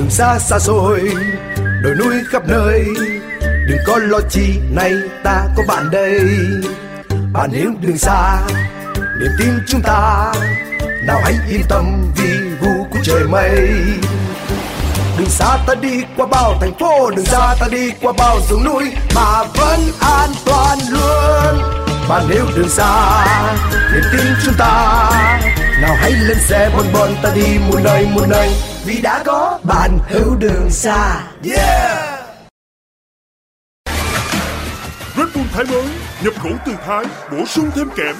đường xa xa xôi, đồi núi khắp nơi, đừng có lo chi, nay ta có bạn đây. Bạn hiểu đường xa, niềm tin chúng ta, nào hãy yên tâm vì vũ của trời mây. Đường xa ta đi qua bao thành phố, đường xa ta đi qua bao dãy núi mà vẫn an toàn luôn. Bạn hiểu đường xa, niềm tin chúng ta, nào hãy lên xe bon ta đi muôn nơi vì đã có bạn hiểu đường xa. Yeah. Red Bull Thái mới nhập khẩu từ Thái, bổ sung thêm kẽm.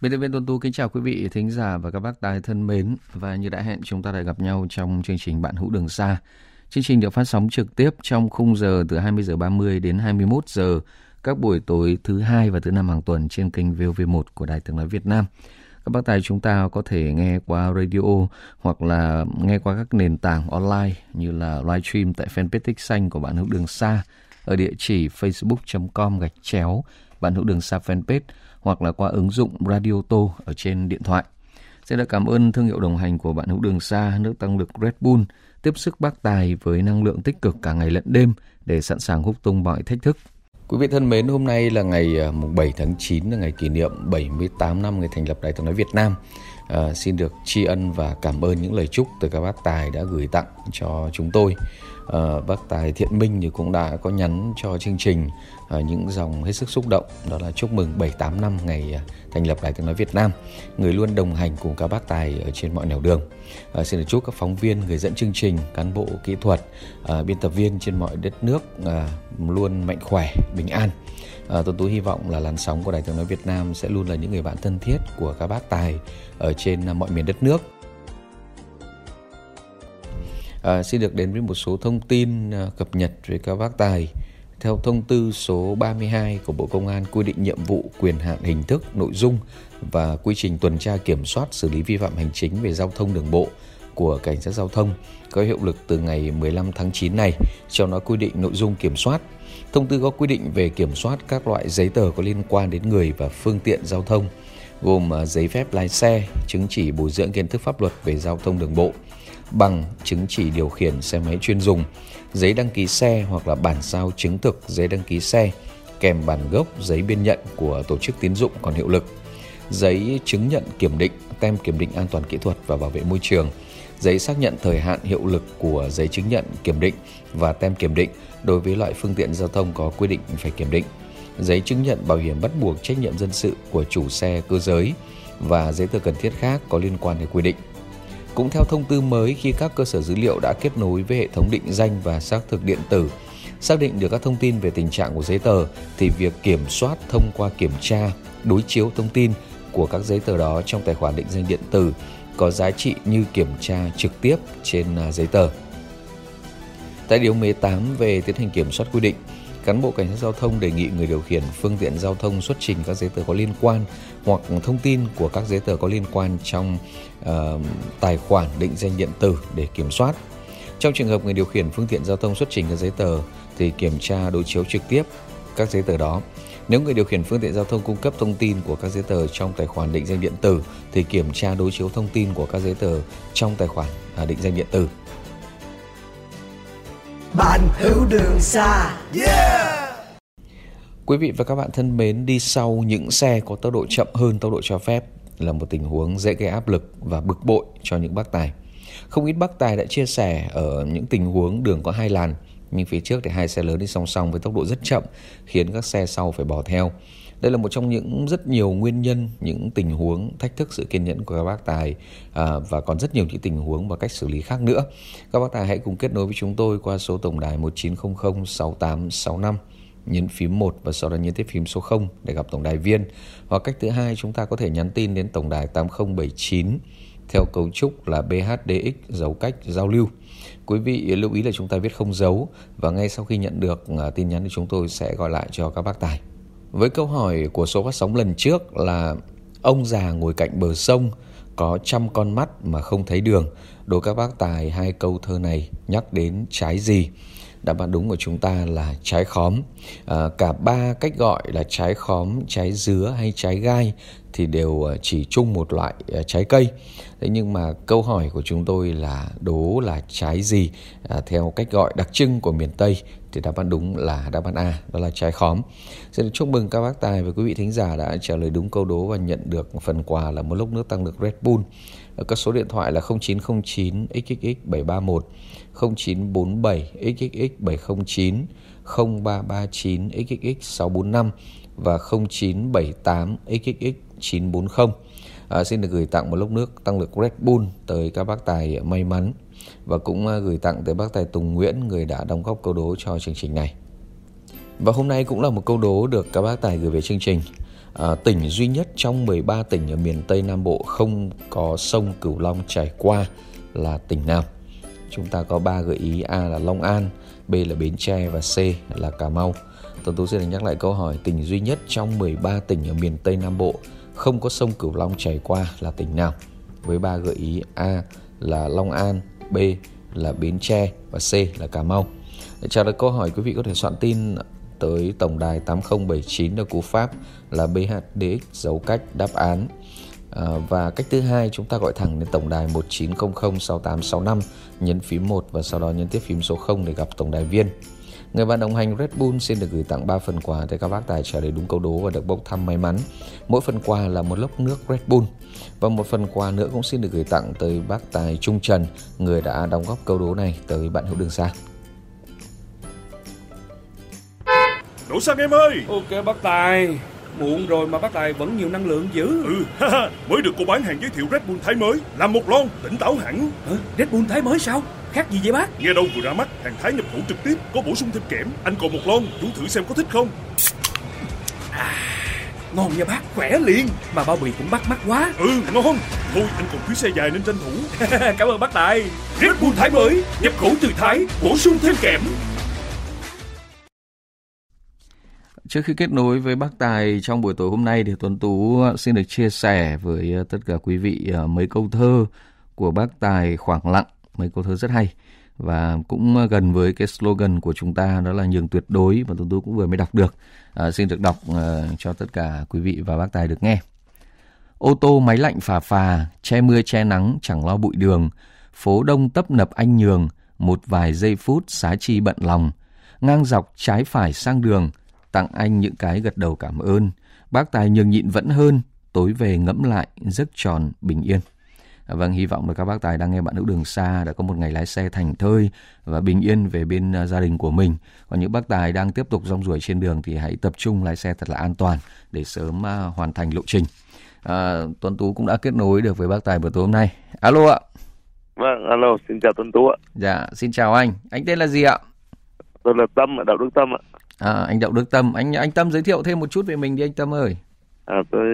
Biên tập viên Tuấn Tú kính chào quý vị thính giả và các bác tài thân mến. Và như đã hẹn, chúng ta lại gặp nhau trong chương trình Bạn Hữu Đường Xa. Chương trình được phát sóng trực tiếp trong khung giờ từ 20h30 đến 21h các buổi tối thứ Hai và thứ Năm hàng tuần trên kênh VOV1 của Đài Tiếng Nói Việt Nam. Các bác tài chúng ta có thể nghe qua radio hoặc là nghe qua các nền tảng online như là livestream tại fanpage Tích Xanh của Bạn Hữu Đường Xa ở địa chỉ facebook.com/ Bạn Hữu Đường Xa fanpage, hoặc là qua ứng dụng Radio Tô ở trên điện thoại. Xin được cảm ơn thương hiệu đồng hành của Bạn Hữu Đường Xa, nước tăng lực Red Bull, tiếp sức bác tài với năng lượng tích cực cả ngày lẫn đêm để sẵn sàng húc tung mọi thách thức. Quý vị thân mến, hôm nay là ngày 7 tháng 9, là ngày kỷ niệm 78 năm ngày thành lập Đài Tiếng Nói Việt Nam. Xin được tri ân và cảm ơn những lời chúc từ các bác tài đã gửi tặng cho chúng tôi. Bác Tài Thiện Minh thì cũng đã có nhắn cho chương trình những dòng hết sức xúc động, đó là chúc mừng 78 năm ngày thành lập Đài Tiếng Nói Việt Nam, người luôn đồng hành cùng các bác tài ở trên mọi nẻo đường. Xin được chúc các phóng viên, người dẫn chương trình, cán bộ kỹ thuật, biên tập viên trên mọi đất nước luôn mạnh khỏe, bình an. Tuấn Tú hy vọng là làn sóng của Đài Tiếng Nói Việt Nam sẽ luôn là những người bạn thân thiết của các bác tài ở trên mọi miền đất nước. Xin được đến với một số thông tin cập nhật về các bác tài. Theo thông tư số 32 của Bộ Công an quy định nhiệm vụ, quyền hạn, hình thức, nội dung và quy trình tuần tra kiểm soát xử lý vi phạm hành chính về giao thông đường bộ của Cảnh sát Giao thông có hiệu lực từ ngày 15 tháng 9 này, trong đó quy định nội dung kiểm soát. Thông tư có quy định về kiểm soát các loại giấy tờ có liên quan đến người và phương tiện giao thông, gồm giấy phép lái xe, chứng chỉ bồi dưỡng kiến thức pháp luật về giao thông đường bộ, bằng, chứng chỉ điều khiển xe máy chuyên dùng, giấy đăng ký xe hoặc là bản sao chứng thực giấy đăng ký xe kèm bản gốc, giấy biên nhận của tổ chức tín dụng còn hiệu lực, giấy chứng nhận kiểm định, tem kiểm định an toàn kỹ thuật và bảo vệ môi trường, giấy xác nhận thời hạn hiệu lực của giấy chứng nhận kiểm định và tem kiểm định đối với loại phương tiện giao thông có quy định phải kiểm định, giấy chứng nhận bảo hiểm bắt buộc trách nhiệm dân sự của chủ xe cơ giới và giấy tờ cần thiết khác có liên quan đến quy định. Cũng theo thông tư mới, khi các cơ sở dữ liệu đã kết nối với hệ thống định danh và xác thực điện tử, xác định được các thông tin về tình trạng của giấy tờ, thì việc kiểm soát thông qua kiểm tra, đối chiếu thông tin của các giấy tờ đó trong tài khoản định danh điện tử có giá trị như kiểm tra trực tiếp trên giấy tờ. Tại Điều 18 về tiến hành kiểm soát quy định, cán bộ Cảnh sát Giao thông đề nghị người điều khiển phương tiện giao thông xuất trình các giấy tờ có liên quan hoặc thông tin của các giấy tờ có liên quan trong tài khoản định danh điện tử để kiểm soát. Trong trường hợp người điều khiển phương tiện giao thông xuất trình các giấy tờ thì kiểm tra đối chiếu trực tiếp các giấy tờ đó. Nếu người điều khiển phương tiện giao thông cung cấp thông tin của các giấy tờ trong tài khoản định danh điện tử thì kiểm tra đối chiếu thông tin của các giấy tờ trong tài khoản định danh điện tử. Bạn hữu đường xa. Yeah! Quý vị và các bạn thân mến, đi sau những xe có tốc độ chậm hơn tốc độ cho phép là một tình huống dễ gây áp lực và bực bội cho những bác tài. Không ít bác tài đã chia sẻ ở những tình huống đường có hai làn nhưng phía trước thì hai xe lớn đi song song với tốc độ rất chậm khiến các xe sau phải bỏ theo. Đây là một trong những rất nhiều nguyên nhân, những tình huống thách thức sự kiên nhẫn của các bác tài và còn rất nhiều những tình huống và cách xử lý khác nữa. Các bác tài hãy cùng kết nối với chúng tôi qua số tổng đài 1900 6865, nhấn phím 1 và sau đó nhấn tiếp phím số 0 để gặp tổng đài viên. Hoặc cách thứ hai, chúng ta có thể nhắn tin đến tổng đài 8079 theo cấu trúc là BHDX dấu cách giao lưu. Quý vị lưu ý là chúng ta viết không dấu và ngay sau khi nhận được tin nhắn thì chúng tôi sẽ gọi lại cho các bác tài. Với câu hỏi của số phát sóng lần trước là ông già ngồi cạnh bờ sông có 100 con mắt mà không thấy đường, đối các bác tài hai câu thơ này nhắc đến trái gì? đáp án đúng của chúng ta là trái khóm. Cả ba cách gọi là trái khóm, trái dứa hay trái gai thì đều chỉ chung một loại trái cây. Thế nhưng mà câu hỏi của chúng tôi là đố là trái gì theo cách gọi đặc trưng của miền Tây, thì đáp án đúng là đáp án A, đó là trái khóm. Xin chúc mừng các bác tài và quý vị thính giả đã trả lời đúng câu đố và nhận được phần quà là một lốc nước tăng lực Red Bull. Các số điện thoại là 0909 xxx 731, 0947 xxx 709, 0339 xxx 645 và 0978 xxx 940. Xin được gửi tặng một lốc nước tăng lực Red Bull tới các bác tài may mắn và cũng gửi tặng tới bác tài Tùng Nguyễn, người đã đóng góp câu đố cho chương trình này. Và hôm nay cũng là một câu đố được các bác tài gửi về chương trình. Tỉnh duy nhất trong 13 tỉnh ở miền Tây Nam Bộ không có sông Cửu Long chảy qua là tỉnh nào? Chúng ta có 3 gợi ý: A là Long An, B là Bến Tre và C là Cà Mau. Tuấn Tú xin nhắc lại câu hỏi: tỉnh duy nhất trong 13 tỉnh ở miền Tây Nam Bộ không có sông Cửu Long chảy qua là tỉnh nào? Với 3 gợi ý: A là Long An, B là Bến Tre và C là Cà Mau. Để trả lời câu hỏi, quý vị có thể soạn tin tới tổng đài 8079 ở cú pháp là BHDX dấu cách đáp án. Và cách thứ hai, chúng ta gọi thẳng đến tổng đài 19006865, nhấn phím 1 và sau đó nhấn tiếp phím số 0 để gặp tổng đài viên. Người bạn đồng hành Red Bull xin được gửi tặng 3 phần quà tới các bác tài trả lời đúng câu đố và được bốc thăm may mắn. Mỗi phần quà là một lốc nước Red Bull. Và một phần quà nữa cũng xin được gửi tặng tới bác tài Trung Trần, người đã đóng góp câu đố này tới bạn hữu đường xa. Đổ sang em ơi. Ok bác tài. Muộn rồi mà bác tài vẫn nhiều năng lượng dữ. Mới được cô bán hàng giới thiệu Red Bull Thái mới, làm một lon tỉnh táo hẳn. Red Bull Thái mới sao? Khác gì vậy bác? Nghe đâu vừa ra mắt, hàng Thái nhập khẩu trực tiếp, có bổ sung thêm kẽm. Anh còn một lon, chú thử xem có thích không. Ngon nha bác, khỏe liền. Mà bao bì cũng bắt mắt quá. Ngon. Thôi anh còn chuyến xe dài nên tranh thủ. Cảm ơn bác tài. Red Bull Thái mới, nhập khẩu từ Thái, bổ sung thêm kẽm. Trước khi kết nối với bác tài trong buổi tối hôm nay thì Tuấn Tú xin được chia sẻ với tất cả quý vị mấy câu thơ của bác tài Khoảng Lặng. Mấy câu thơ rất hay và cũng gần với cái slogan của chúng ta, đó là nhường tuyệt đối, và Tuấn Tú cũng vừa mới đọc được. Xin được đọc cho tất cả quý vị và bác tài được nghe. Ô tô máy lạnh phà phà, che mưa che nắng chẳng lo bụi đường, phố đông tấp nập anh nhường, một vài giây phút xá chi bận lòng, ngang dọc trái phải sang đường, tặng anh những cái gật đầu cảm ơn, bác tài nhường nhịn vẫn hơn, tối về ngẫm lại giấc tròn bình yên. Vâng, hy vọng là các bác tài đang nghe bạn hữu đường xa đã có một ngày lái xe thành thơi và bình yên về bên gia đình của mình. Còn những bác tài đang tiếp tục rong ruổi trên đường thì hãy tập trung lái xe thật là an toàn để sớm hoàn thành lộ trình. Tuấn Tú cũng đã kết nối được với bác tài buổi tối hôm nay. Alo ạ. Vâng, alo, xin chào Tuấn Tú ạ. Dạ, xin chào anh. Anh tên là gì ạ? Tôi là Tâm, Đậu Đức Tâm ạ. Anh Đậu Đức Tâm, anh Tâm giới thiệu thêm một chút về mình đi anh Tâm ơi. Tôi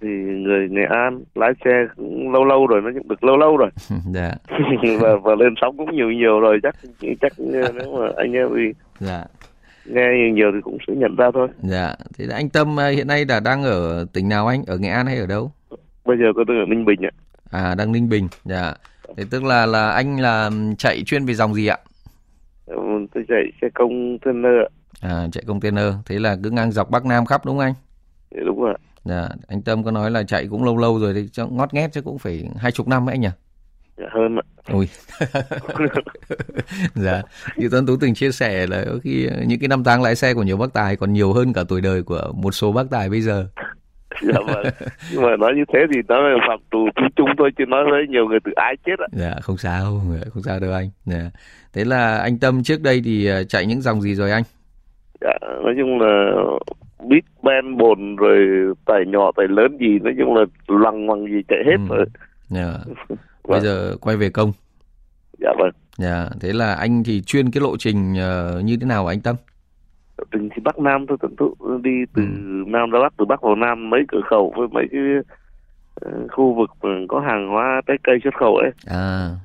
thì người Nghệ An, lái xe cũng lâu rồi, nó cũng được lâu rồi. Dạ. Và lên sóng cũng nhiều rồi, chắc nếu mà anh em thì dạ nghe nhiều thì cũng sẽ nhận ra thôi. Dạ. Thế anh Tâm hiện nay là đang ở tỉnh nào anh? Ở Nghệ An hay ở đâu? Bây giờ tôi ở Ninh Bình ạ. Đang Ninh Bình. Dạ. Thế tức là anh là chạy chuyên về dòng gì ạ? Tôi chạy xe container ạ. Chạy container, thế là cứ ngang dọc Bắc Nam khắp đúng không anh? Đúng rồi. Dạ, anh Tâm có nói là chạy cũng lâu rồi thì chắc ngót nghét chứ cũng phải 20 năm ấy anh nhỉ? Dạ, hơn ạ. Ui. Dạ, như Tuấn Tú từng chia sẻ là khi những cái năm tháng lái xe của nhiều bác tài còn nhiều hơn cả tuổi đời của một số bác tài bây giờ. Dạ vâng, nhưng mà nói như thế thì nó là phạm tù chung thôi, chứ nói với nhiều người tự ái chết ạ. Dạ, không sao đâu anh. Dạ. Thế là anh Tâm trước đây thì chạy những dòng gì rồi anh? Dạ, nói chung là bít ben bồn rồi tải nhỏ tải lớn gì, nói chung là lằng ngoằng gì chạy hết rồi. Dạ. Bây giờ quay về công. Dạ vâng. Dạ, thế là anh thì chuyên cái lộ trình như thế nào anh Tâm? Lộ trình thì Bắc Nam thôi, tận tụ đi từ Nam ra Bắc, từ Bắc vào Nam, mấy cửa khẩu với mấy cái khu vực có hàng hóa trái cây xuất khẩu ấy.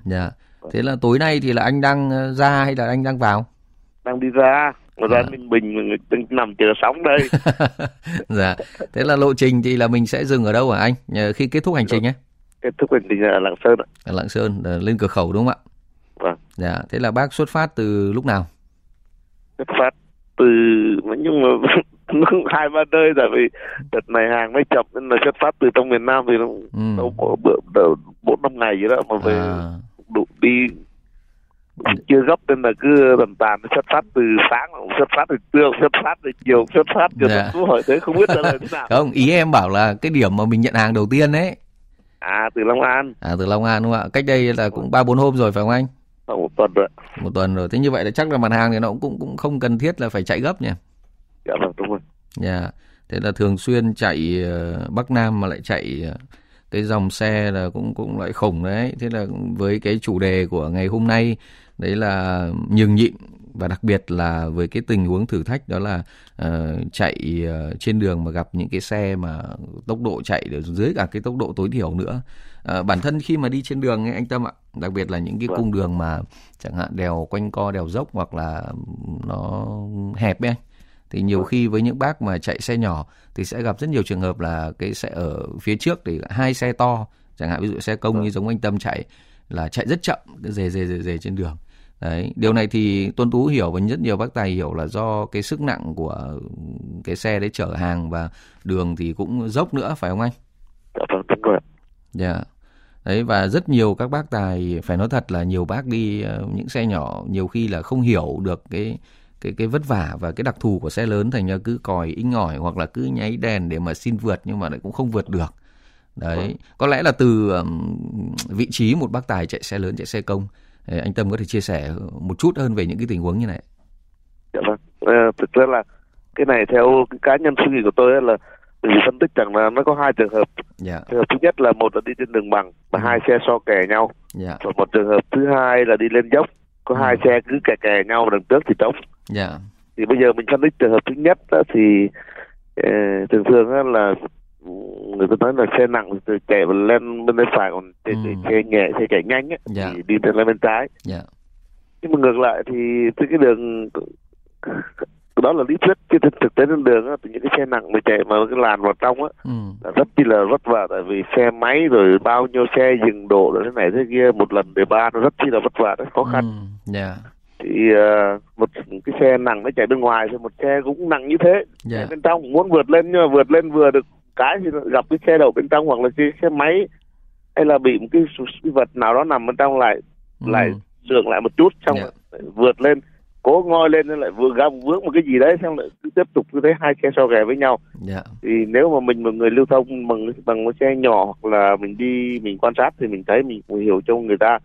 Dạ. Thế là tối nay thì là anh đang ra hay là anh đang vào? Đang đi ra. Mà ra Ninh Bình nằm chờ sóng đây. Dạ. Thế là lộ trình thì là mình sẽ dừng ở đâu hả anh? Khi kết thúc hành trình ấy? Kết thúc hành trình là Lạng Sơn ạ. Lạng Sơn, lên cửa khẩu đúng không ạ? Vâng. Dạ. Thế là bác xuất phát từ lúc nào? phát từ nhưng mà nó hai ba nơi, tại vì đợt này hàng mới chậm nên là xuất phát từ trong miền Nam thì nó đâu có bữa 4-5 ngày gì đó mà về đủ đi chưa gấp nên là cứ tầm tàn, nó xuất phát từ sáng, xuất phát từ trưa, xuất phát từ chiều, xuất phát từ cứ hỏi thế không biết là thế nào. Không, ý em bảo là cái điểm mà mình nhận hàng đầu tiên ấy. À, từ Long An. À, từ Long An đúng không ạ? Cách đây là cũng 3-4 hôm rồi phải không anh? Một tuần rồi. Một tuần rồi. Thế như vậy là chắc là mặt hàng thì nó cũng không cần thiết là phải chạy gấp nhỉ? Dạ vâng, đúng rồi. Dạ. Thế là thường xuyên chạy Bắc Nam mà lại chạy cái dòng xe là cũng lại khủng đấy. Thế là với cái chủ đề của ngày hôm nay đấy là nhường nhịn, và đặc biệt là với cái tình huống thử thách đó là chạy trên đường mà gặp những cái xe mà tốc độ chạy ở dưới cả cái tốc độ tối thiểu nữa. Bản thân khi mà đi trên đường ấy, anh Tâm ạ, đặc biệt là những cái cung đường mà chẳng hạn đèo quanh co, đèo dốc hoặc là nó hẹp ấy, thì nhiều khi với những bác mà chạy xe nhỏ thì sẽ gặp rất nhiều trường hợp là cái xe ở phía trước thì hai xe to, chẳng hạn ví dụ xe công như giống anh Tâm chạy là chạy rất chậm, cứ rề trên đường. Đấy, điều này thì Tuấn Tú hiểu và rất nhiều bác tài hiểu là do cái sức nặng của cái xe đấy chở hàng và đường thì cũng dốc nữa phải không anh? Dạ. Đấy, và rất nhiều các bác tài phải nói thật là nhiều bác đi những xe nhỏ nhiều khi là không hiểu được cái vất vả và cái đặc thù của xe lớn, thành ra cứ còi inh ỏi hoặc là cứ nháy đèn để mà xin vượt nhưng mà lại cũng không vượt được. Đấy, có lẽ là từ vị trí một bác tài chạy xe lớn, chạy xe công, anh Tâm có thể chia sẻ một chút hơn về những cái tình huống như này. Dạ vâng, thực ra là cái này theo cái cá nhân suy nghĩ của tôi là mình phân tích rằng là nó có hai trường hợp. Dạ. Trường hợp thứ nhất là một là đi trên đường bằng và hai xe so kè nhau. Dạ. Và một trường hợp thứ hai là đi lên dốc có hai xe cứ kè nhau, đằng trước thì trống. Dạ. Thì bây giờ mình phân tích trường hợp thứ nhất thì thường thường là người ta nói là xe nặng thì chạy lên bên phải, còn xe nhẹ, xe chạy nhanh ấy, thì đi lên bên trái. Nhưng mà ngược lại thì cái đường đó là lý thuyết, chứ thực tế trên đường á, những cái xe nặng mà chạy mà cái làn vào trong á là rất chi là vất vả, tại vì xe máy rồi bao nhiêu xe dừng đổ rồi thế này thế kia một lần để ba, nó rất chi là vất vả, rất khó khăn. Thì một cái xe nặng nó chạy bên ngoài thì một xe cũng nặng như thế bên trong muốn vượt lên, nhưng mà vượt lên vừa được cái thì gặp cái xe đậu bên trong hoặc là cái xe máy hay là bị một cái vật nào đó nằm bên trong lại lại sượng lại một chút, xong lại vượt lên, cố ngoi lên nên lại vừa gặp vướng một cái gì đấy, xong lại cứ tiếp tục cứ thế hai xe so ghè với nhau. Thì nếu mà mình một người lưu thông bằng một xe nhỏ hoặc là mình đi mình quan sát thì mình thấy mình hiểu cho người ta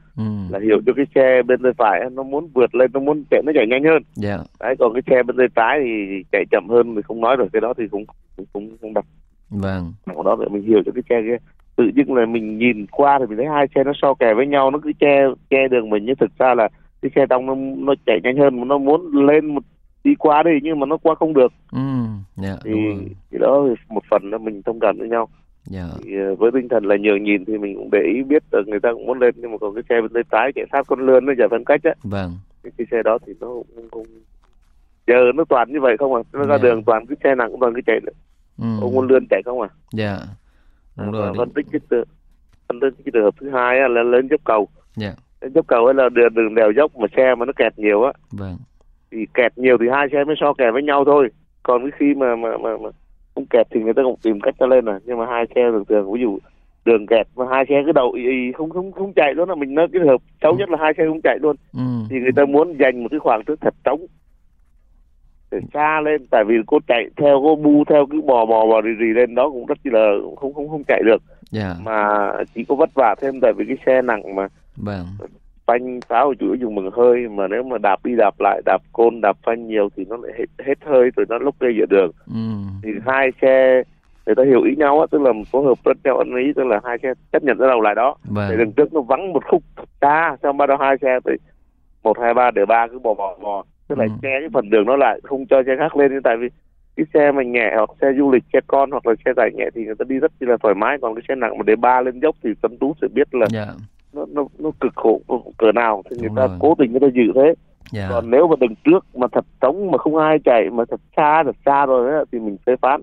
là hiểu cho cái xe bên tay phải nó muốn vượt lên, nó muốn chạy, nó chạy nhanh hơn. Đấy, còn cái xe bên tay trái thì chạy chậm hơn thì không nói rồi, cái đó thì cũng đặt. Đó để mình hiểu cho cái xe kia. Tự nhiên là mình nhìn qua thì mình thấy hai xe nó so kè với nhau, nó cứ che đường mình, nhưng thực ra là cái xe trong nó chạy nhanh hơn, nó muốn lên một đi qua đi nhưng mà nó qua không được. Thì đó một phần là mình thông cảm với nhau. Thì với tinh thần là nhường nhìn thì mình cũng để ý biết là người ta cũng muốn lên, nhưng mà còn cái xe bên tay trái chạy sát con lươn nó giải phân cách á. Cái xe đó thì nó cũng giờ nó toàn như vậy không à, nó ra đường toàn cái xe nặng toàn cái chạy nữa. Ông muốn lươn chạy không à? Phân tích cái trường hợp thứ hai là lên dốc cầu. Lên dốc cầu ấy là đường đèo dốc mà xe mà nó kẹt nhiều á. Thì kẹt nhiều thì hai xe mới so kẹt với nhau thôi. Còn khi mà không kẹt thì người ta cũng tìm cách cho lên rồi. Nhưng mà hai xe thường ví dụ đường kẹt mà hai xe cứ đậu không chạy luôn, là mình nói cái trường hợp xấu nhất là hai xe không chạy luôn. Thì người ta muốn dành một cái khoảng trước thật trống để xa lên, tại vì cô chạy theo, cô bu theo cứ bò rì lên đó cũng rất là không chạy được. Mà chỉ có vất vả thêm, tại vì cái xe nặng mà phanh pháo chủ yếu dùng bằng hơi, mà nếu mà đạp đi đạp lại, đạp côn đạp phanh nhiều thì nó lại hết hơi rồi, nó lúc gây giữa đường. Thì hai xe người ta hiểu ý nhau á, tức là phối hợp rất theo ăn ý, tức là hai xe chấp nhận ra đầu lại đó để đằng trước nó vắng một khúc xa, xong bắt đầu hai xe thì 1, 2, 3 để ba cứ bò tức là che cái phần đường nó lại, không cho xe khác lên, tại vì cái xe mà nhẹ hoặc xe du lịch, xe con hoặc là xe tải nhẹ thì người ta đi rất là thoải mái, còn cái xe nặng mà để ba lên dốc thì Tuấn Tú sẽ biết là nó cực khổ cỡ nào, thì người ta cố tình người ta giữ thế. Còn nếu mà đường trước mà thật trống mà không ai chạy, mà thật xa rồi đó, thì mình phê phán.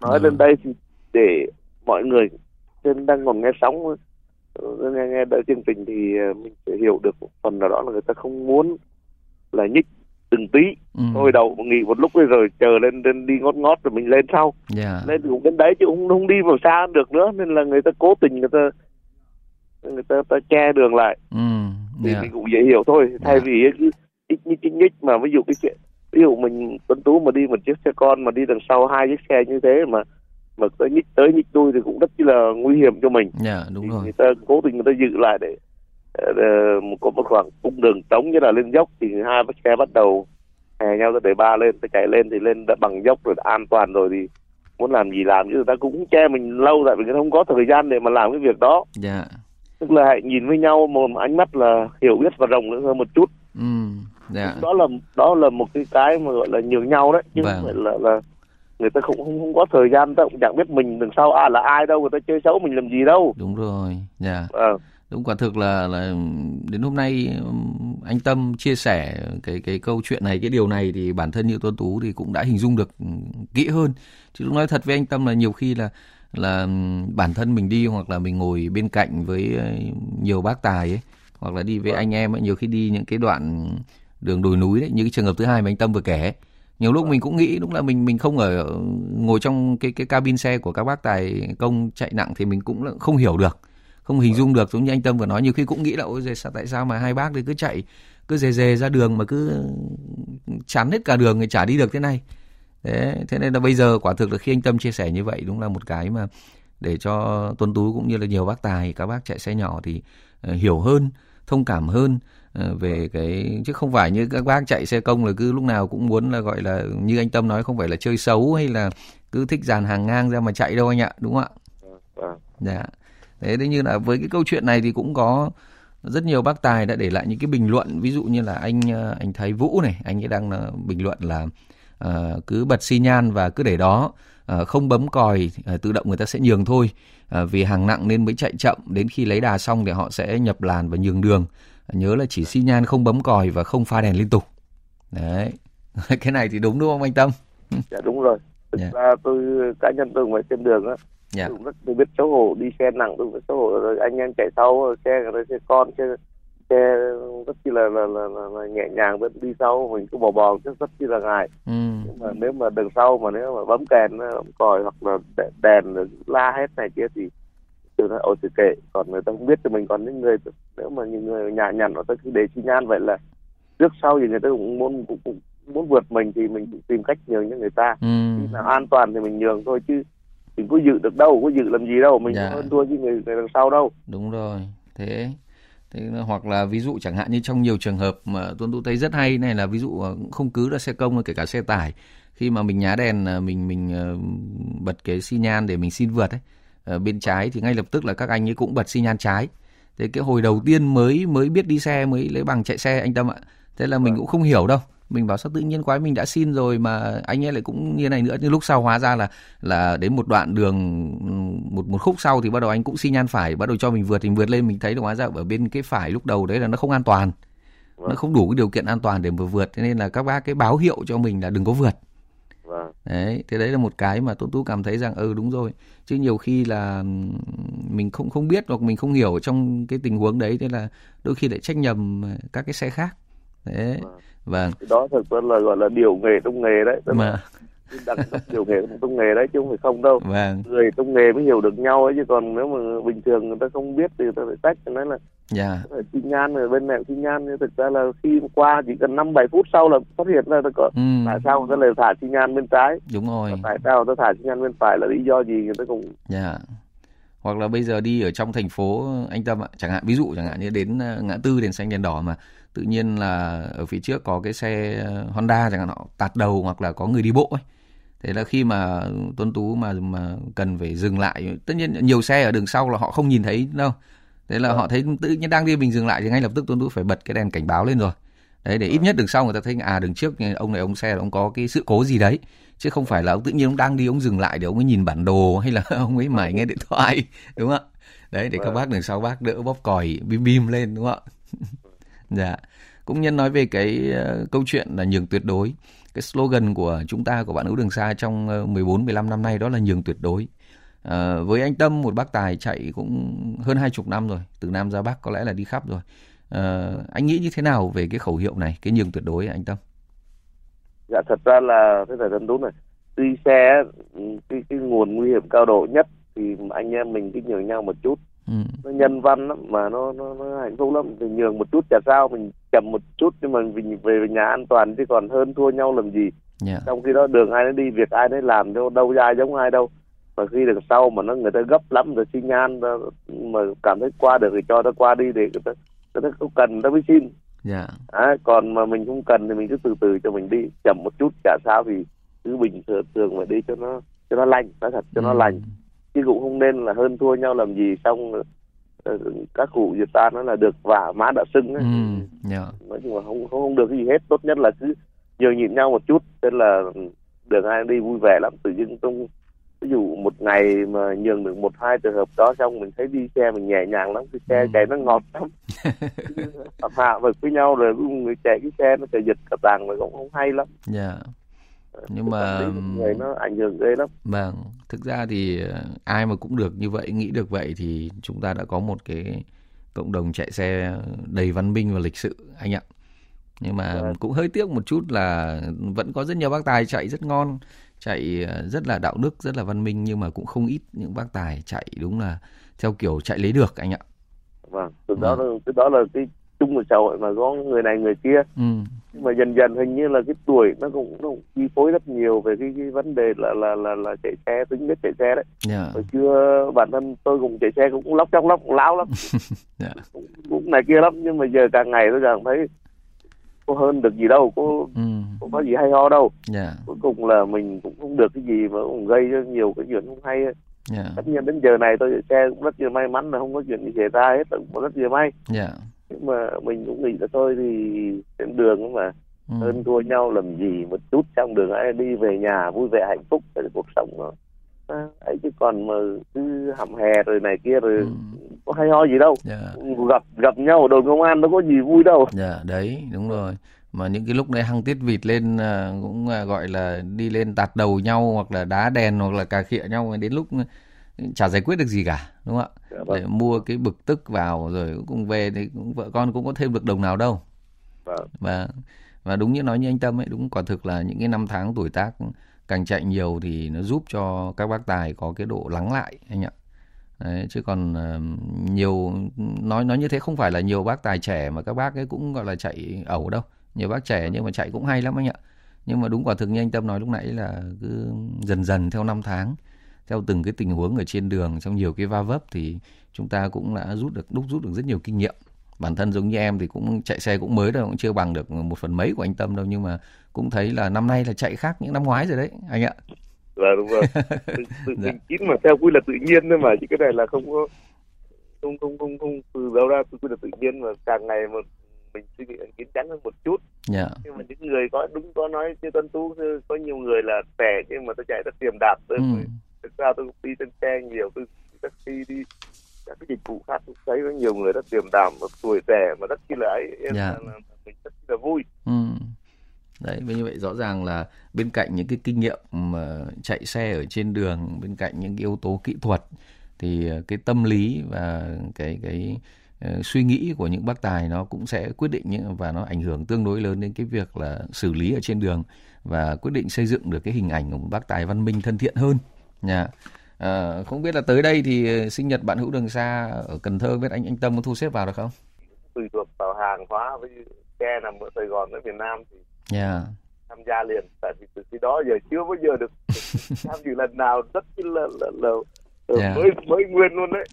Nói lên đây thì để mọi người đang còn nghe sóng, nghe đợi chương trình thì mình sẽ hiểu được một phần nào đó là người ta không muốn là nhích từng tí. Thôi đầu nghỉ một lúc rồi chờ lên đi ngót rồi mình lên sau. Nên cũng đến đấy chứ không đi vào xa được nữa, nên là người ta cố tình người ta che đường lại. Thì mình cũng dễ hiểu thôi. Thay vì ít mà ví dụ cái chuyện mình Tuấn Tú mà đi một chiếc xe con mà đi đằng sau hai chiếc xe như thế mà tới nhích đuôi thì cũng rất là nguy hiểm cho mình. Đúng rồi. Người ta cố tình người ta giữ lại để có một khoảng cung đường trống như là lên dốc thì hai chiếc xe bắt đầu hè nhau để ba lên, ta chạy lên thì lên đã bằng dốc rồi, đã an toàn rồi thì muốn làm gì làm, chứ người ta cũng che mình lâu tại vì không có thời gian để mà làm cái việc đó. Tức là hãy nhìn với nhau một ánh mắt là hiểu biết và rộng hơn một chút. Đó là một cái mà gọi là nhường nhau đấy, chứ không phải là người ta không có thời gian, ta cũng chẳng biết mình đằng sau là ai đâu, người ta chơi xấu mình làm gì đâu. Đúng rồi. Đúng, quả thực là đến hôm nay anh Tâm chia sẻ cái câu chuyện này, cái điều này thì bản thân như Tuấn Tú thì cũng đã hình dung được kỹ hơn. Chứ nói thật với anh Tâm là nhiều khi là bản thân mình đi hoặc là mình ngồi bên cạnh với nhiều bác tài ấy, hoặc là đi với anh em ấy, nhiều khi đi những cái đoạn đường đồi núi đấy, như cái trường hợp thứ hai mà anh Tâm vừa kể ấy. Nhiều lúc mình cũng nghĩ đúng là mình không ngồi trong cái cabin xe của các bác tài công chạy nặng thì mình cũng không hiểu được, không hình dung được, giống như anh Tâm vừa nói, nhiều khi cũng nghĩ là ôi giời, tại sao mà hai bác thì cứ chạy cứ dề ra đường mà cứ chán hết cả đường thì chả đi được thế này. Thế nên là bây giờ quả thực là khi anh Tâm chia sẻ như vậy đúng là một cái mà để cho Tuấn Tú cũng như là nhiều bác tài, các bác chạy xe nhỏ thì hiểu hơn, thông cảm hơn về cái, chứ không phải như các bác chạy xe công là cứ lúc nào cũng muốn là gọi là như anh Tâm nói, không phải là chơi xấu hay là cứ thích dàn hàng ngang ra mà chạy đâu anh ạ, đúng không ạ? Thế như là với cái câu chuyện này thì cũng có rất nhiều bác tài đã để lại những cái bình luận, ví dụ như là anh Thái Vũ này, anh ấy đang bình luận là cứ bật xi nhan và cứ để đó, không bấm còi, tự động người ta sẽ nhường thôi, vì hàng nặng nên mới chạy chậm, đến khi lấy đà xong thì họ sẽ nhập làn và nhường đường, nhớ là chỉ xi nhan không bấm còi và không pha đèn liên tục. Đấy, cái này thì đúng không anh Tâm? Dạ đúng rồi, thực ra cá nhân tôi ngoài trên đường á, tôi biết xấu hổ, đi xe nặng tôi biết xấu hổ, rồi anh em chạy sau xe rất chi là nhẹ nhàng, vẫn đi sau mình cứ bò bò rất chi là ngại. Mà nếu mà đằng sau mà nếu mà bấm kèn bấm còi hoặc là đèn la hết này kia thì từ nó ôi thì kệ, còn người ta không biết thì mình, còn những người nếu mà những người nhả nhặn họ cứ để xi nhan vậy là trước sau thì người ta cũng muốn vượt mình thì mình cũng tìm cách nhường cho người ta. Khi nào an toàn thì mình nhường thôi, chứ mình có dự được đâu, có dự làm gì đâu, mình không hơn thua với người đằng sau đâu. Đúng rồi. Thế hoặc là ví dụ chẳng hạn như trong nhiều trường hợp mà Tuấn Tú thấy rất hay này là ví dụ không cứ là xe công kể cả xe tải, khi mà mình nhá đèn mình bật cái xi nhan để mình xin vượt ấy, bên trái thì ngay lập tức là các anh ấy cũng bật xi nhan trái. Thế cái hồi đầu tiên mới biết đi xe, mới lấy bằng chạy xe anh Tâm ạ, thế là mình cũng không hiểu đâu, mình bảo sao tự nhiên quái mình đã xin rồi mà anh ấy lại cũng như này nữa, nhưng lúc sau hóa ra là đến một đoạn đường một khúc sau thì bắt đầu anh cũng xi nhan phải, bắt đầu cho mình vượt, thì vượt lên mình thấy hóa ra ở bên cái phải lúc đầu đấy là nó không an toàn, nó không đủ cái điều kiện an toàn để mà vượt, thế nên là các bác cái báo hiệu cho mình là đừng có vượt. Đấy, thế đấy là một cái mà Tú cảm thấy rằng đúng rồi, chứ nhiều khi là mình không biết hoặc mình không hiểu trong cái tình huống đấy, thế là đôi khi lại trách nhầm các cái xe khác. Đấy. Đó thật sự là gọi là điều nghề trong nghề đấy, đặt điều nghề trong nghề đấy chứ không phải không đâu. Người trong nghề mới hiểu được nhau ấy, chứ còn nếu mà bình thường người ta không biết thì người ta phải tách, cho nên là xi nhan ở bên này xi nhan, nhưng thực ra là khi qua chỉ cần 5-7 phút sau là phát hiện ra có tại sao người ta lại thả xi nhan bên trái, đúng rồi, và tại sao người ta thả xi nhan bên phải là lý do gì, người ta cũng hoặc là bây giờ đi ở trong thành phố anh Tâm ạ, chẳng hạn như đến ngã tư đèn xanh đèn đỏ mà tự nhiên là ở phía trước có cái xe Honda chẳng hạn, họ tạt đầu hoặc là có người đi bộ ấy, thế là khi mà Tuấn Tú mà cần phải dừng lại, tất nhiên nhiều xe ở đường sau là họ không nhìn thấy đâu, thế là họ thấy tự nhiên đang đi mình dừng lại thì ngay lập tức Tuấn Tú phải bật cái đèn cảnh báo lên rồi đấy, để ít nhất đường sau người ta thấy đường trước ông này ông xe là ông có cái sự cố gì đấy, chứ không phải là ông tự nhiên ông đang đi ông dừng lại để ông ấy nhìn bản đồ hay là ông ấy mải nghe điện thoại, đúng không ạ? Đấy, để các bác đường sau bác đỡ bóp còi bim lên, đúng không ạ? Cũng nhân nói về cái câu chuyện là nhường tuyệt đối, cái slogan của chúng ta, của bạn hữu đường xa trong 14-15 năm nay đó là nhường tuyệt đối. Với anh Tâm, một bác tài chạy cũng hơn 20 năm rồi, từ Nam ra Bắc có lẽ là đi khắp rồi. Anh nghĩ như thế nào về cái khẩu hiệu này, cái nhường tuyệt đối anh Tâm? Dạ, thật ra là cái thời gian đúng này, tuy xe cái nguồn nguy hiểm cao độ nhất thì anh em mình cứ nhường nhau một chút, nó nhân văn lắm mà nó hạnh phúc lắm. Mình nhường một chút chả sao, mình chậm một chút nhưng mà mình về nhà an toàn chứ còn hơn thua nhau làm gì. Yeah. Trong khi đó đường ai nó đi, việc ai nó làm, đâu ai giống ai đâu. Mà khi đằng sau mà người ta gấp lắm rồi xin nhan mà cảm thấy qua được thì cho nó qua đi, để người ta không cần người ta mới xin. Yeah. Còn mà mình không cần thì mình cứ từ từ cho mình đi, chậm một chút chả sao, thì cứ bình thường mà đi cho nó lành, nói thật cho nó lành. Chứ cũng không nên là hơn thua nhau làm gì, xong các cụ Việt ta nó là được vả má đã sưng ấy. Yeah. Nói chung là không được gì hết, tốt nhất là cứ nhường nhịn nhau một chút, nên là đường ai đi vui vẻ lắm. Tự dưng trong ví dụ một ngày mà nhường được 1-2 trường hợp đó xong mình thấy đi xe mình nhẹ nhàng lắm, cái xe chạy nó ngọt lắm. Tập hạ vật với nhau rồi người chạy cái xe nó chạy giật cả tàng mà cũng không hay lắm. Yeah. Nhưng mà người nó ảnh hưởng ghê lắm. Vâng, thực ra thì ai mà cũng được như vậy, nghĩ được vậy thì chúng ta đã có một cái cộng đồng chạy xe đầy văn minh và lịch sự anh ạ. Nhưng mà cũng hơi tiếc một chút là vẫn có rất nhiều bác tài chạy rất ngon, chạy rất là đạo đức, rất là văn minh, nhưng mà cũng không ít những bác tài chạy đúng là theo kiểu chạy lấy được anh ạ. Vâng, từ đó là cái chung của xã hội mà có người này người kia. Nhưng mà dần dần hình như là cái tuổi nó cũng chi phối rất nhiều về cái vấn đề là chạy xe, tính biết chạy xe đấy. Yeah. Hồi xưa bản thân tôi cũng chạy xe cũng lóc trong láo lắm. Yeah. cũng này kia lắm, nhưng mà giờ càng ngày tôi càng thấy có hơn được gì đâu, có có gì hay ho đâu. Yeah. Cuối cùng là mình cũng không được cái gì mà cũng gây cho nhiều cái chuyện không hay. Yeah. Tất nhiên đến giờ này tôi chạy xe cũng rất nhiều may mắn là không có chuyện gì xảy ra hết, cũng rất nhiều may. Yeah. Nhưng mà mình cũng nghĩ là thôi thì trên đường mà hơn thua nhau làm gì một chút, trong đường ấy đi về nhà vui vẻ hạnh phúc cái cuộc sống đó. Ấy chứ còn mà cứ hầm hè rồi này kia rồi có hay ho gì đâu. Yeah. gặp nhau ở đồn công an nó có gì vui đâu. Yeah, đấy đúng rồi, mà những cái lúc đấy hăng tiết vịt lên cũng gọi là đi lên tạt đầu nhau hoặc là đá đèn hoặc là cà khịa nhau, đến lúc chả giải quyết được gì cả, đúng không ạ? Dạ, vâng. Để mua cái bực tức vào rồi cũng về thì cũng vợ con cũng có thêm được đồng nào đâu. Vâng. Và đúng như nói như anh Tâm ấy, đúng quả thực là những cái năm tháng tuổi tác càng chạy nhiều thì nó giúp cho các bác tài có cái độ lắng lại anh ạ. Đấy, chứ còn nhiều nói như thế không phải là nhiều bác tài trẻ mà các bác ấy cũng gọi là chạy ẩu đâu. Nhiều bác trẻ nhưng mà chạy cũng hay lắm anh ạ. Nhưng mà đúng quả thực như anh Tâm nói lúc nãy là cứ dần dần theo năm tháng, theo từng cái tình huống ở trên đường, trong nhiều cái va vấp thì chúng ta cũng đã rút được rất nhiều kinh nghiệm. Bản thân giống như em thì cũng chạy xe cũng mới đâu, cũng chưa bằng được 1/3 của anh Tâm đâu, nhưng mà cũng thấy là năm nay là chạy khác những năm ngoái rồi đấy anh ạ. Dạ đúng rồi. Mình ít mà theo quy luật tự nhiên thôi mà, chứ cái này là không từ đâu ra quy luật tự nhiên, mà càng ngày mà mình suy nghĩ kín chắn hơn một chút. Yeah. Nhưng mà những người có nói như Tuấn Tú, có nhiều người là trẻ nhưng mà tôi chạy rất tiềm đạp. Thực ra tôi cũng đi trên xe nhiều, tôi taxi đi các cái dịch vụ khác cũng thấy có nhiều người rất tiềm đàm và tuổi trẻ mà rất khi là ấy. Yeah. Là mình rất là vui. Đấy, như vậy rõ ràng là bên cạnh những cái kinh nghiệm mà chạy xe ở trên đường, bên cạnh những cái yếu tố kỹ thuật thì cái tâm lý và cái suy nghĩ của những bác tài nó cũng sẽ quyết định và nó ảnh hưởng tương đối lớn đến cái việc là xử lý ở trên đường và quyết định xây dựng được cái hình ảnh của một bác tài văn minh thân thiện hơn. Yeah. Không biết là tới đây thì sinh nhật bạn hữu đường xa ở Cần Thơ với anh Tâm có thu xếp vào được không? Tùy thuộc vào hàng hóa với xe nằm ở Sài Gòn với Việt Nam thì tham gia liền, tại vì từ khi đó giờ chưa bao giờ được tham dự lần nào, rất là mới nguyên luôn đấy.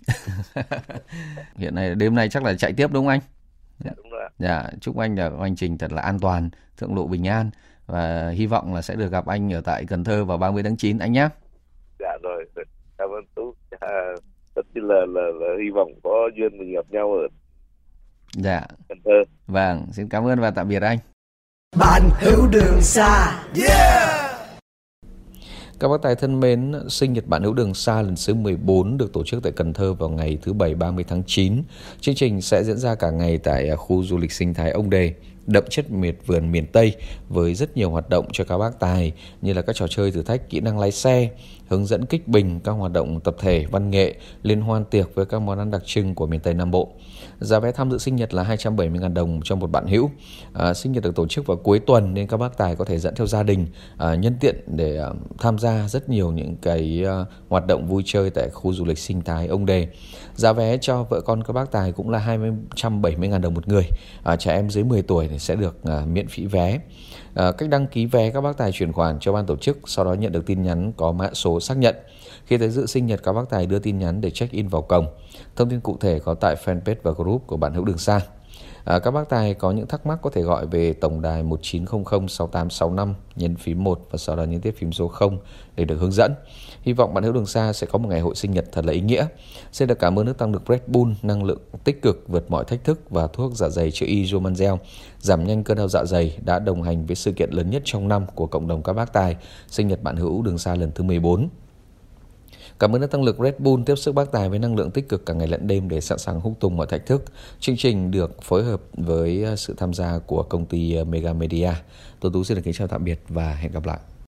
Hiện nay đêm nay chắc là chạy tiếp đúng không anh? Dạ đúng rồi. Dạ, chúc anh là hành trình thật là an toàn, thượng lộ bình an và hy vọng là sẽ được gặp anh ở tại Cần Thơ vào 30/9 anh nhé. Dạ rồi, cảm ơn Tú. Tất nhiên là hy vọng có duyên mình gặp nhau ở Cần Thơ. Vâng, xin cảm ơn và tạm biệt anh. Bạn hữu đường xa. Yeah! Các bác tài thân mến, sinh nhật bạn hữu đường xa lần thứ 14 được tổ chức tại Cần Thơ vào ngày thứ 7 30/9. Chương trình sẽ diễn ra cả ngày tại khu du lịch sinh thái Ông Đề. đậm chất miệt vườn miền Tây với rất nhiều hoạt động cho các bác tài như là các trò chơi thử thách kỹ năng lái xe, hướng dẫn kích bình các hoạt động tập thể, văn nghệ, liên hoan tiệc với các món ăn đặc trưng của miền Tây Nam Bộ. Giá vé tham dự sinh nhật là 270.000 đồng cho một bạn hữu. Sinh nhật được tổ chức vào cuối tuần nên các bác tài có thể dẫn theo gia đình nhân tiện để tham gia rất nhiều những cái hoạt động vui chơi tại khu du lịch sinh thái Ông Đề. Giá vé cho vợ con các bác tài cũng là 270.000 đồng một người. Trẻ em dưới 10 tuổi thì sẽ được miễn phí vé. Cách đăng ký vé, các bác tài chuyển khoản cho ban tổ chức, sau đó nhận được tin nhắn có mã số xác nhận. Khi tới dự sinh nhật, các bác tài đưa tin nhắn để check-in vào cổng. Thông tin cụ thể có tại fanpage và group của bạn hữu đường xa. Các bác tài có những thắc mắc có thể gọi về tổng đài 19006865 ×1 và sau đó nhấn tiếp phím số 0 để được hướng dẫn. Hy vọng bạn hữu đường xa sẽ có một ngày hội sinh nhật thật là ý nghĩa. Xin được cảm ơn nước tăng lực Red Bull, năng lượng tích cực vượt mọi thách thức và thuốc dạ dày chữa y Umangel giảm nhanh cơn đau dạ dày đã đồng hành với sự kiện lớn nhất trong năm của cộng đồng các bác tài, sinh nhật bạn hữu đường xa lần thứ 14. Cảm ơn năng lực Red Bull tiếp sức bác tài với năng lượng tích cực cả ngày lẫn đêm để sẵn sàng húc tung mọi thách thức. Chương trình được phối hợp với sự tham gia của công ty Megamedia. Tuấn Tú xin được kính chào tạm biệt và hẹn gặp lại.